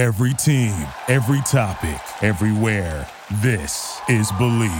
Every team, every topic, everywhere. This is Believe.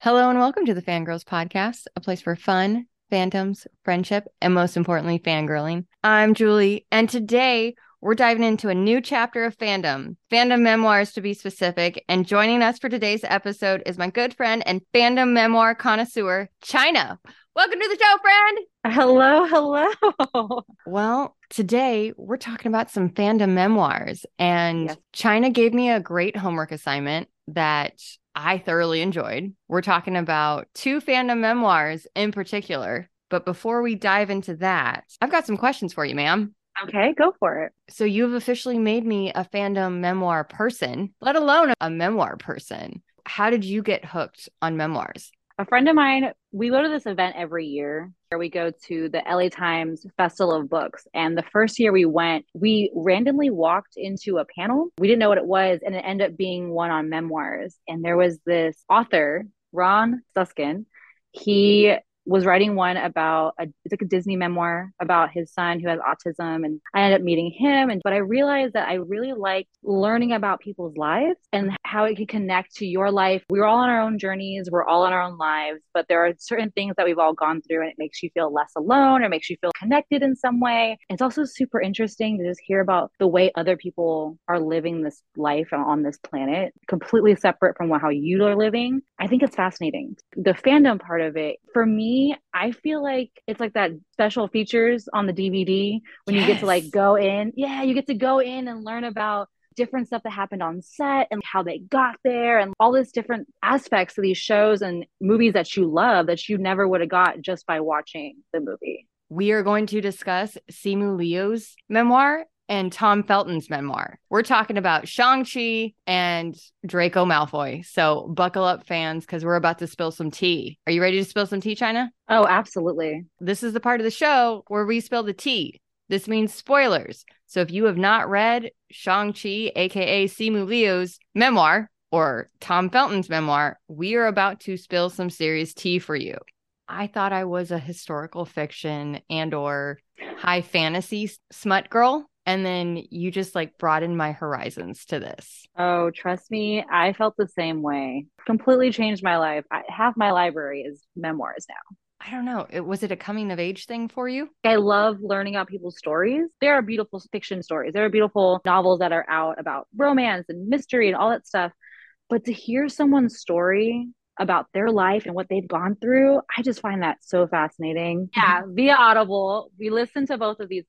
Hello and welcome to the Fangirls Podcast, a place for fun, phantoms, friendship, and most importantly, fangirling. I'm Julie, and today we're diving into a new chapter of fandom memoirs to be specific. And joining us for today's episode is my good friend and fandom memoir connoisseur, Chynna. Welcome to the show, friend. Hello. Well, today we're talking about some fandom memoirs, and yes, Chynna gave me a great homework assignment that I thoroughly enjoyed. We're talking about two fandom memoirs in particular. But before we dive into that, I've got some questions for you, ma'am. Okay, go for it. So you've officially made me a fandom memoir person, let alone a memoir person. How did you get hooked on memoirs? A friend of mine, we go to this event every year where we go to the LA Times Festival of Books. And the first year we went, we randomly walked into a panel. We didn't know what it was, and it ended up being one on memoirs. And there was this author, Ron Suskin. He was writing one about it's like a Disney memoir about his son who has autism. And I ended up meeting him. But I realized that I really liked learning about people's lives and how it could connect to your life. We're all on our own journeys. We're all on our own lives. But there are certain things that we've all gone through, and it makes you feel less alone or makes you feel connected in some way. It's also super interesting to just hear about the way other people are living this life on this planet, completely separate from how you are living. I think it's fascinating. The fandom part of it, for me, I feel like it's like that special features on the DVD when you get to go in. Yeah, you get to go in and learn about different stuff that happened on set and how they got there and all these different aspects of these shows and movies that you love that you never would have got just by watching the movie. We are going to discuss Simu Liu's memoir and Tom Felton's memoir. We're talking about Shang-Chi and Draco Malfoy. So buckle up, fans, because we're about to spill some tea. Are you ready to spill some tea, Chynna? Oh, absolutely. This is the part of the show where we spill the tea. This means spoilers. So if you have not read Shang-Chi, aka Simu Liu's memoir, or Tom Felton's memoir, we are about to spill some serious tea for you. I thought I was a historical fiction and/or high fantasy smut girl. And then you just broadened my horizons to this. Oh, trust me. I felt the same way. Completely changed my life. Half my library is memoirs now. I don't know. Was it a coming of age thing for you? I love learning about people's stories. There are beautiful fiction stories. There are beautiful novels that are out about romance and mystery and all that stuff. But to hear someone's story about their life and what they've gone through, I just find that so fascinating. Yeah, via Audible, we listened to both of these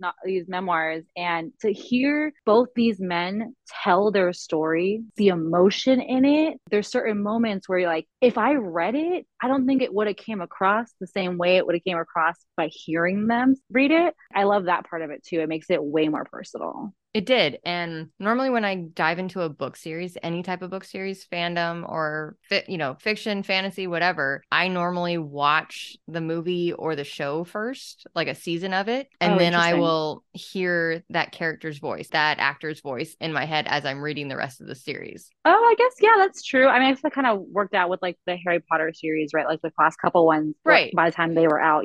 memoirs, and to hear both these men tell their story, the emotion in it, there's certain moments where you're like, if I read it, I don't think it would have came across the same way it would have came across by hearing them read it. I love that part of it too. It makes it way more personal. It did. And normally when I dive into a book series, any type of book series, fandom or, fiction, fantasy, whatever, I normally watch the movie or the show first, like a season of it. And then I will hear that character's voice, that actor's voice in my head as I'm reading the rest of the series. Oh, I guess. Yeah, that's true. I mean, I've kind of worked out with the Harry Potter series, right? Like the last couple ones. Right. By the time they were out,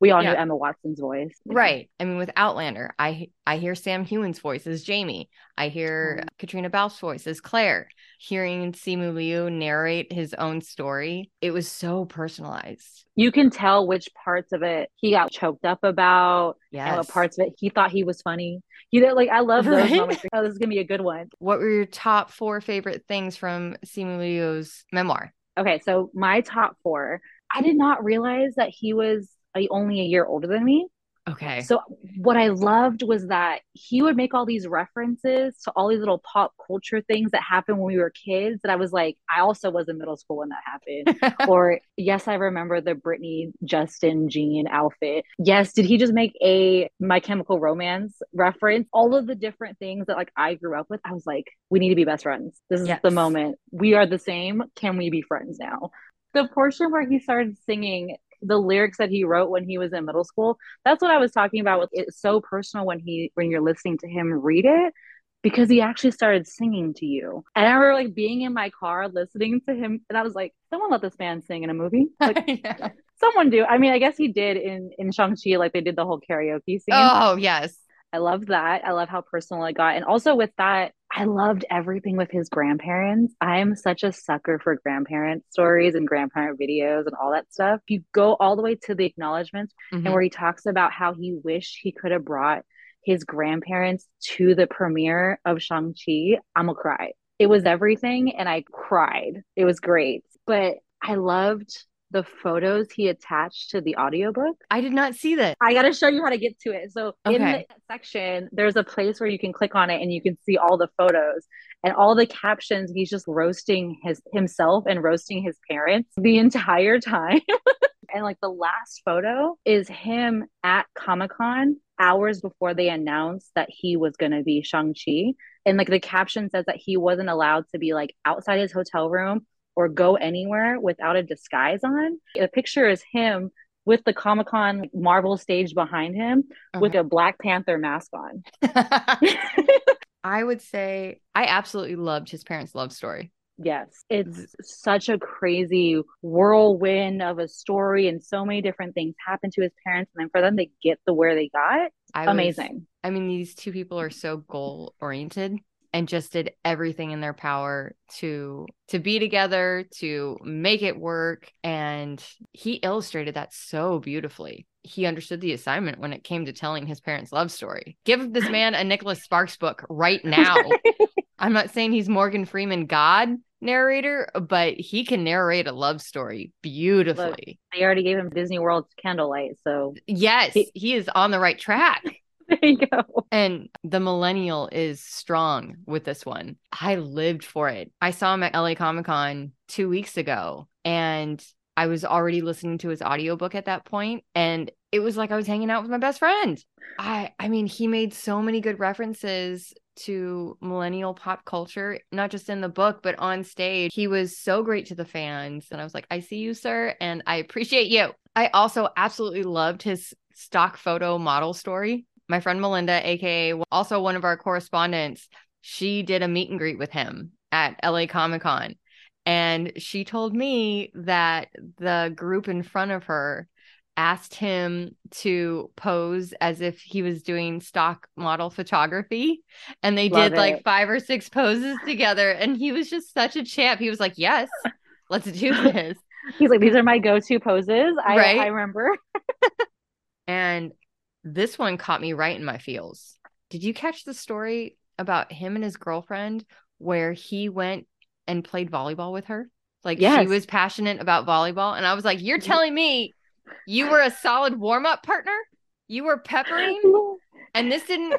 we all knew Emma Watson's voice. Right. I mean, with Outlander, I hear Sam Heughan's voice as Jamie. I hear Katrina Balfe's voice as Claire. Hearing Simu Liu narrate his own story, it was so personalized. You can tell which parts of it he got choked up about, and what parts of it he thought he was funny. I love those moments. Oh, this is going to be a good one. What were your top 4 favorite things from Simu Liu's memoir? Okay, so my top 4, I did not realize that he was only a year older than me. Okay. So what I loved was that he would make all these references to all these little pop culture things that happened when we were kids. That I was like, I also was in middle school when that happened. Or yes, I remember the Britney, Justin, Jean outfit. Yes. Did he just make a My Chemical Romance reference? All of the different things that I grew up with. I was like, we need to be best friends. This is the moment. We are the same. Can we be friends now? The portion where he started singing the lyrics that he wrote when he was in middle school, that's what I was talking about with it's so personal when you're listening to him read it, because he actually started singing to you. And I remember like being in my car listening to him, and I was like, someone let this man sing in a movie. Like, yeah. Someone do. I mean, I guess he did in Shang-Chi, like they did the whole karaoke scene. Oh, yes. I love that. I love how personal it got. And also with that, I loved everything with his grandparents. I am such a sucker for grandparent stories and grandparent videos and all that stuff. You go all the way to the acknowledgements and where he talks about how he wished he could have brought his grandparents to the premiere of Shang-Chi. I'm gonna cry. It was everything, and I cried. It was great. But I loved the photos he attached to the audiobook. I did not see that. I got to show you how to get to it. So in the section, there's a place where you can click on it and you can see all the photos and all the captions. He's just roasting himself and roasting his parents the entire time. And like the last photo is him at Comic-Con hours before they announced that he was going to be Shang-Chi. And like the caption says that he wasn't allowed to be like outside his hotel room or go anywhere without a disguise on. The picture is him with the Comic-Con Marvel stage behind him with a Black Panther mask on. I would say I absolutely loved his parents' love story. Yes. It's such a crazy whirlwind of a story, and so many different things happen to his parents. And then for them to get to where they got, amazing. I mean, these two people are so goal-oriented and just did everything in their power to be together, to make it work. And he illustrated that so beautifully. He understood the assignment when it came to telling his parents' love story. Give this man a Nicholas Sparks book right now. I'm not saying he's Morgan Freeman God narrator, but he can narrate a love story beautifully. Look, they already gave him Disney World's Candlelight, so yes, he is on the right track. There you go. And the millennial is strong with this one. I lived for it. I saw him at LA Comic-Con 2 weeks ago, and I was already listening to his audiobook at that point, and it was like I was hanging out with my best friend. I mean, he made so many good references to millennial pop culture, not just in the book, but on stage. He was so great to the fans, and I was like, I see you, sir, and I appreciate you. I also absolutely loved his stock photo model story. My friend Melinda, aka also one of our correspondents, she did a meet and greet with him at LA Comic-Con. And she told me that the group in front of her asked him to pose as if he was doing stock model photography. And they did like 5 or 6 poses together. And he was just such a champ. He was like, yes, let's do this. He's like, these are my go-to poses. I remember. And this one caught me right in my feels. Did you catch the story about him and his girlfriend where he went and played volleyball with her? Like, yes. She was passionate about volleyball. And I was like, you're telling me you were a solid warm-up partner? You were peppering? And this didn't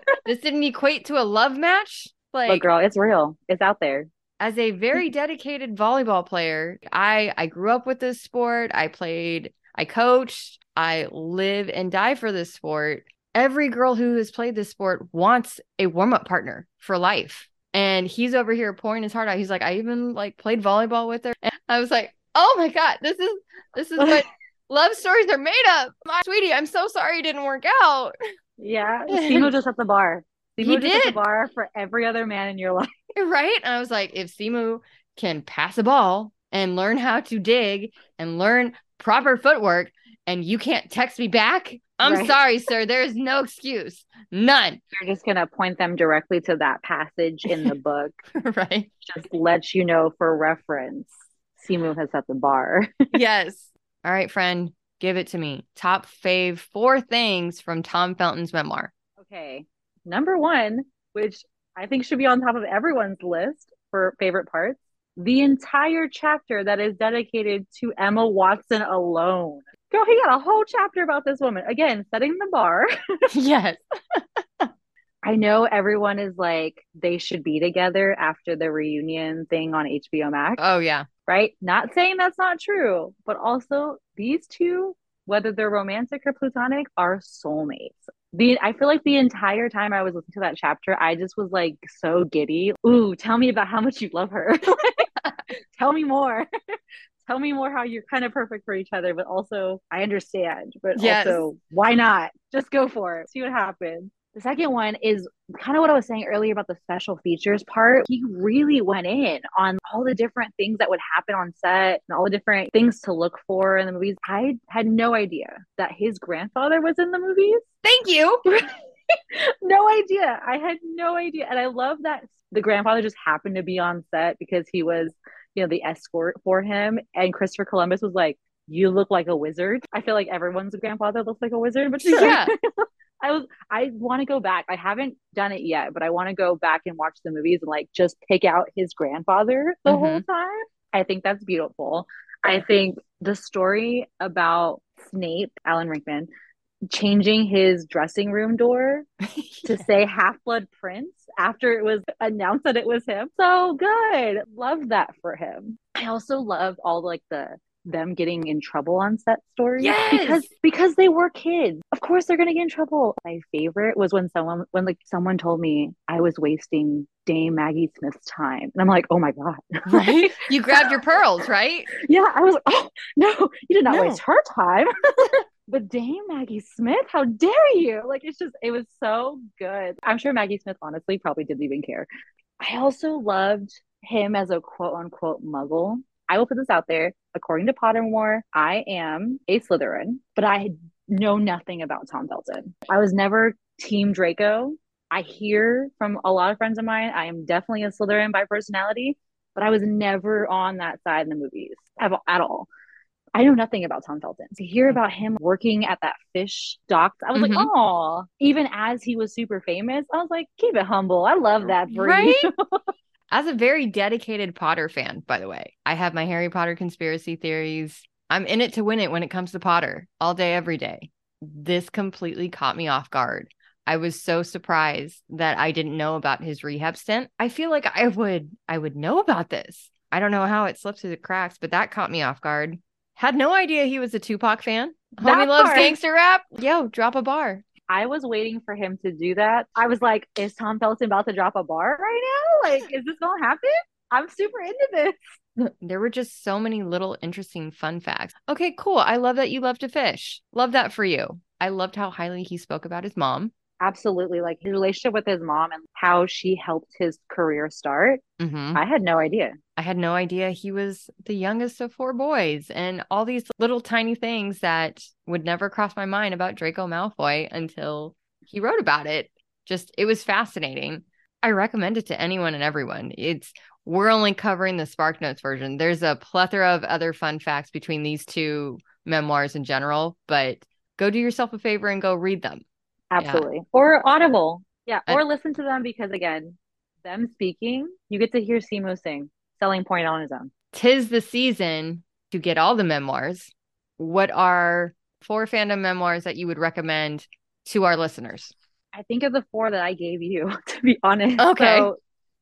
equate to a love match? Like, look, girl, it's real. It's out there. As a very dedicated volleyball player, I grew up with this sport. I played, I coached. I live and die for this sport. Every girl who has played this sport wants a warm-up partner for life. And he's over here pouring his heart out. He's like, I even like played volleyball with her. And I was like, oh my God, this is what love stories are made of. Sweetie, I'm so sorry it didn't work out. Yeah. Simu just at the bar. Simu just at the bar for every other man in your life. Right? And I was like, if Simu can pass a ball and learn how to dig and learn proper footwork, and you can't text me back? I'm sorry, sir. There is no excuse. None. You're just going to point them directly to that passage in the book. Right. Just let you know for reference. Simu has set the bar. Yes. All right, friend. Give it to me. Top fave 4 things from Tom Felton's memoir. Okay. Number 1, which I think should be on top of everyone's list for favorite parts. The entire chapter that is dedicated to Emma Watson alone. Girl, he got a whole chapter about this woman. Again, setting the bar. Yes. I know everyone is like, they should be together after the reunion thing on HBO Max. Oh, yeah. Right? Not saying that's not true, but also these two, whether they're romantic or platonic, are soulmates. I feel like the entire time I was listening to that chapter, I just was like so giddy. Ooh, tell me about how much you love her. Tell me more. Tell me more how you're kind of perfect for each other, but also I understand, but also why not? Just go for it. See what happens. The second one is kind of what I was saying earlier about the special features part. He really went in on all the different things that would happen on set and all the different things to look for in the movies. I had no idea that his grandfather was in the movies. Thank you. No idea. I had no idea. And I love that the grandfather just happened to be on set because he was, you know, the escort for him. And Christopher Columbus was like, you look like a wizard. I feel like everyone's grandfather looks like a wizard, but yeah. I want to go back. I haven't done it yet, but I want to go back and watch the movies and like just pick out his grandfather the whole time. I think that's beautiful. I think the story about Snape, Alan Rickman, changing his dressing room door to say Half-Blood Prince after it was announced that it was him. So good. Love that for him. I also love all like them getting in trouble on set stories. Yes! Because they were kids. Of course they're gonna get in trouble. My favorite was when someone told me I was wasting Dame Maggie Smith's time. And I'm like, oh my God. Right? You grabbed your pearls, right? Yeah. I was like, oh no, you did not waste her time. But Dame Maggie Smith, how dare you? Like it was so good. I'm sure Maggie Smith honestly probably didn't even care. I also loved him as a quote unquote muggle. I will put this out there. According to Pottermore, I am a Slytherin, but I know nothing about Tom Felton. I was never Team Draco. I hear from a lot of friends of mine, I am definitely a Slytherin by personality, but I was never on that side in the movies at all. I know nothing about Tom Felton. To hear about him working at that fish dock, I was like, oh, even as he was super famous, I was like, keep it humble. I love that for you. As a very dedicated Potter fan, by the way, I have my Harry Potter conspiracy theories. I'm in it to win it when it comes to Potter all day, every day. This completely caught me off guard. I was so surprised that I didn't know about his rehab stint. I feel like I would know about this. I don't know how it slipped through the cracks, but that caught me off guard. Had no idea he was a Tupac fan. Homie loves gangster rap. Yo, drop a bar. I was waiting for him to do that. I was like, is Tom Felton about to drop a bar right now? Like, is this gonna happen? I'm super into this. There were just so many little interesting fun facts. Okay, cool. I love that you love to fish. Love that for you. I loved how highly he spoke about his mom. Absolutely. Like his relationship with his mom and how she helped his career start. I had no idea. I had no idea he was the youngest of four boys and all these little tiny things that would never cross my mind about Draco Malfoy until he wrote about it. Just, it was fascinating. I recommend it to anyone and everyone. We're only covering the SparkNotes version. There's a plethora of other fun facts between these two memoirs in general, but go do yourself a favor and go read them. Absolutely. Yeah. Or Audible. Yeah. Or listen to them because, again, them speaking, you get to hear Simu sing. Selling point on his own. 'Tis the season to get all the memoirs. What are four fandom memoirs that you would recommend to our listeners? I think of the four that I gave you, to be honest. Okay.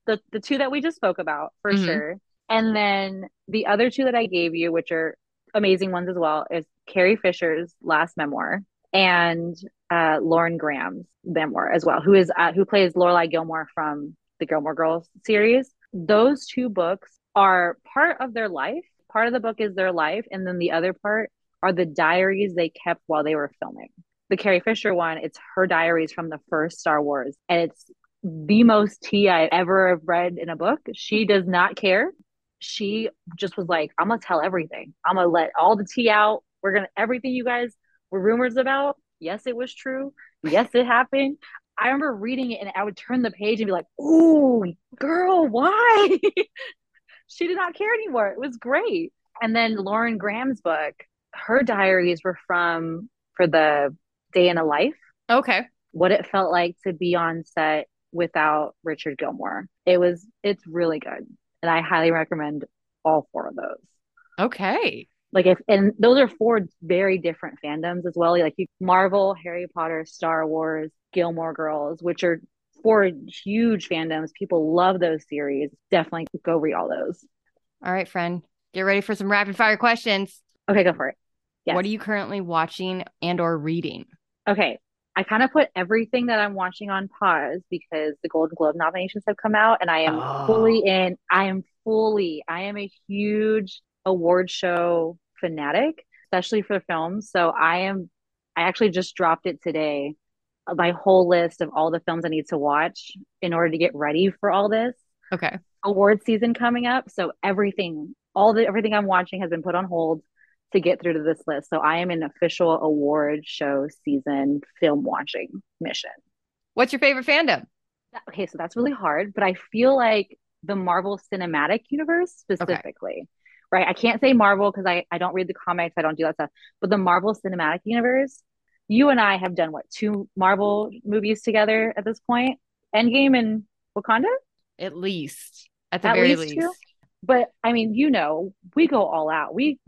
So the two that we just spoke about, for sure. And then the other two that I gave you, which are amazing ones as well, is Carrie Fisher's last memoir. And Lauren Graham's memoir as well, who plays Lorelai Gilmore from the Gilmore Girls series. Those two books are part of their life. Part of the book is their life, and then the other part are the diaries they kept while they were filming. The Carrie Fisher one, it's her diaries from the first Star Wars, and it's the most tea I ever have read in a book. She does not care. She just was like, I'm gonna tell everything. I'm gonna let all the tea out. Everything you guys were rumors about, yes, it was true. Yes, it happened. I remember reading it and I would turn the page and be like, ooh, girl, why? She did not care anymore. It was great. And then Lauren Graham's book, her diaries were for the day in a life. Okay. What it felt like to be on set without Richard Gilmore. It's really good. And I highly recommend all four of those. Okay. And those are four very different fandoms as well. Like Marvel, Harry Potter, Star Wars, Gilmore Girls, which are four huge fandoms. People love those series. Definitely go read all those. All right, friend. Get ready for some rapid fire questions. Okay, go for it. Yes. What are you currently watching and or reading? Okay. I kind of put everything that I'm watching on pause because the Golden Globe nominations have come out and I am fully in. I am a huge award show fanatic, especially for films. So I actually just dropped it today my whole list of all the films I need to watch in order to get ready for all this. Okay. Award season coming up. So everything I'm watching has been put on hold to get through to this list. So I am in official award show season film watching mission. What's your favorite fandom? Okay, so that's really hard, but I feel like the Marvel Cinematic Universe specifically, right? I can't say Marvel because I don't read the comics. I don't do that stuff. But the Marvel Cinematic Universe, you and I have done, what, 2 Marvel movies together at this point? Endgame and Wakanda? At least. At the very least. 2? But I mean, we go all out. We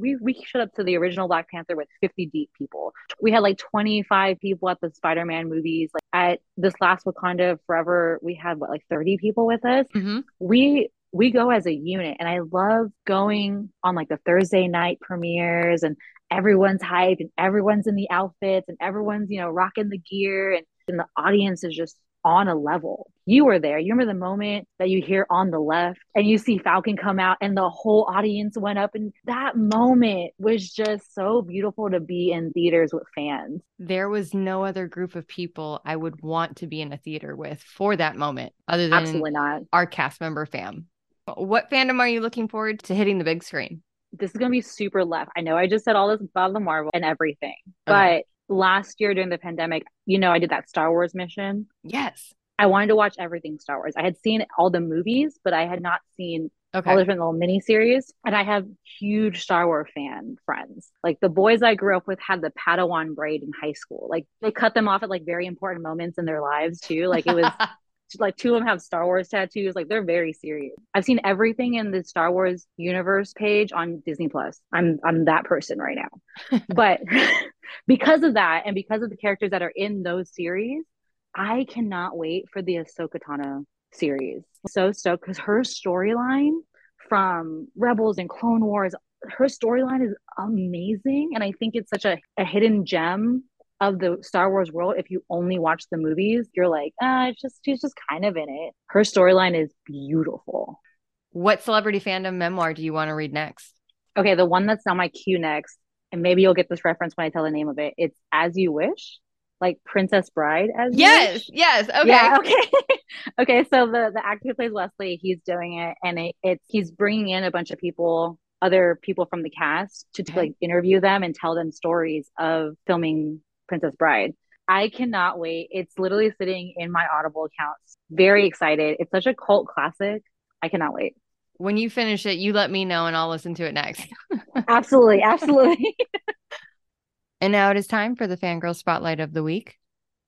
showed up to the original Black Panther with 50 deep people. We had like 25 people at the Spider-Man movies. Like at this last Wakanda Forever, we had 30 people with us. Mm-hmm. We go as a unit, and I love going on the Thursday night premieres, and everyone's hyped, and everyone's in the outfits, and everyone's rocking the gear, and the audience is just on a level. You were there. You remember the moment that you hear "on the left" and you see Falcon come out and the whole audience went up, and that moment was just so beautiful to be in theaters with fans. There was no other group of people I would want to be in a theater with for that moment other than absolutely not our cast member fam. What fandom are you looking forward to hitting the big screen? This is going to be super left. I know I just said all this about the Marvel and everything, okay. But last year during the pandemic, I did that Star Wars mission. Yes. I wanted to watch everything Star Wars. I had seen all the movies, but I had not seen all the different little miniseries. And I have huge Star Wars fan friends. The boys I grew up with had the Padawan braid in high school. They cut them off at very important moments in their lives too. It was two of them have Star Wars tattoos. They're very serious. I've seen everything in the Star Wars universe page on Disney+. I'm that person right now. But because of that, and because of the characters that are in those series, I cannot wait for the Ahsoka Tano series. So stoked, because her storyline from Rebels and Clone Wars, her storyline is amazing. And I think it's such a hidden gem of the Star Wars world. If you only watch the movies, you're she's just kind of in it. Her storyline is beautiful. What celebrity fandom memoir do you want to read next? Okay, the one that's on my queue next, and maybe you'll get this reference when I tell the name of it. It's As You Wish. Princess Bride as yes. Okay. Yeah, okay. Okay. So the actor who plays Wesley, he's doing it, and he's bringing in a bunch of people, other people from the cast to interview them and tell them stories of filming Princess Bride. I cannot wait. It's literally sitting in my Audible accounts. Very excited. It's such a cult classic. I cannot wait. When you finish it, you let me know and I'll listen to it next. Absolutely. Absolutely. And now it is time for the Fangirl Spotlight of the Week.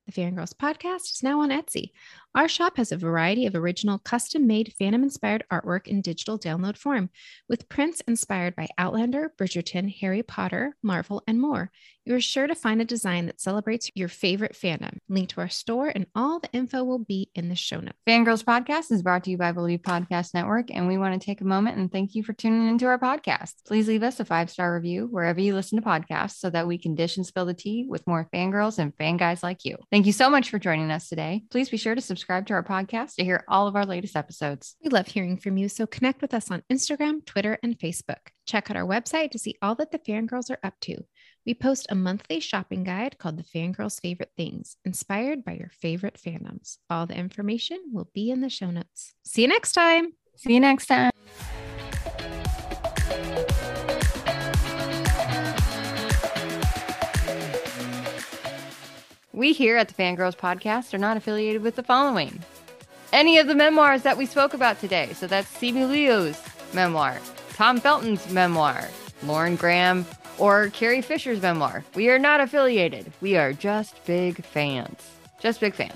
The Fangirls Podcast is now on Etsy. Our shop has a variety of original custom-made fandom-inspired artwork in digital download form, with prints inspired by Outlander, Bridgerton, Harry Potter, Marvel, and more. You're sure to find a design that celebrates your favorite fandom. Link to our store and all the info will be in the show notes. Fangirls Podcast is brought to you by Believe Podcast Network, and we want to take a moment and thank you for tuning into our podcast. Please leave us a 5-star review wherever you listen to podcasts so that we can dish and spill the tea with more fangirls and fanguys like you. Thank you so much for joining us today. Please be sure to subscribe to our podcast to hear all of our latest episodes. We love hearing from you, so connect with us on Instagram, Twitter, and Facebook. Check out our website to see all that the fangirls are up to. We post a monthly shopping guide called The Fangirls' Favorite Things, inspired by your favorite fandoms. All the information will be in the show notes. See you next time. See you next time. We here at the Fangirls Podcast are not affiliated with the following: any of the memoirs that we spoke about today. So that's Simu Liu's memoir, Tom Felton's memoir, Lauren Graham, or Carrie Fisher's memoir. We are not affiliated. We are just big fans. Just big fans.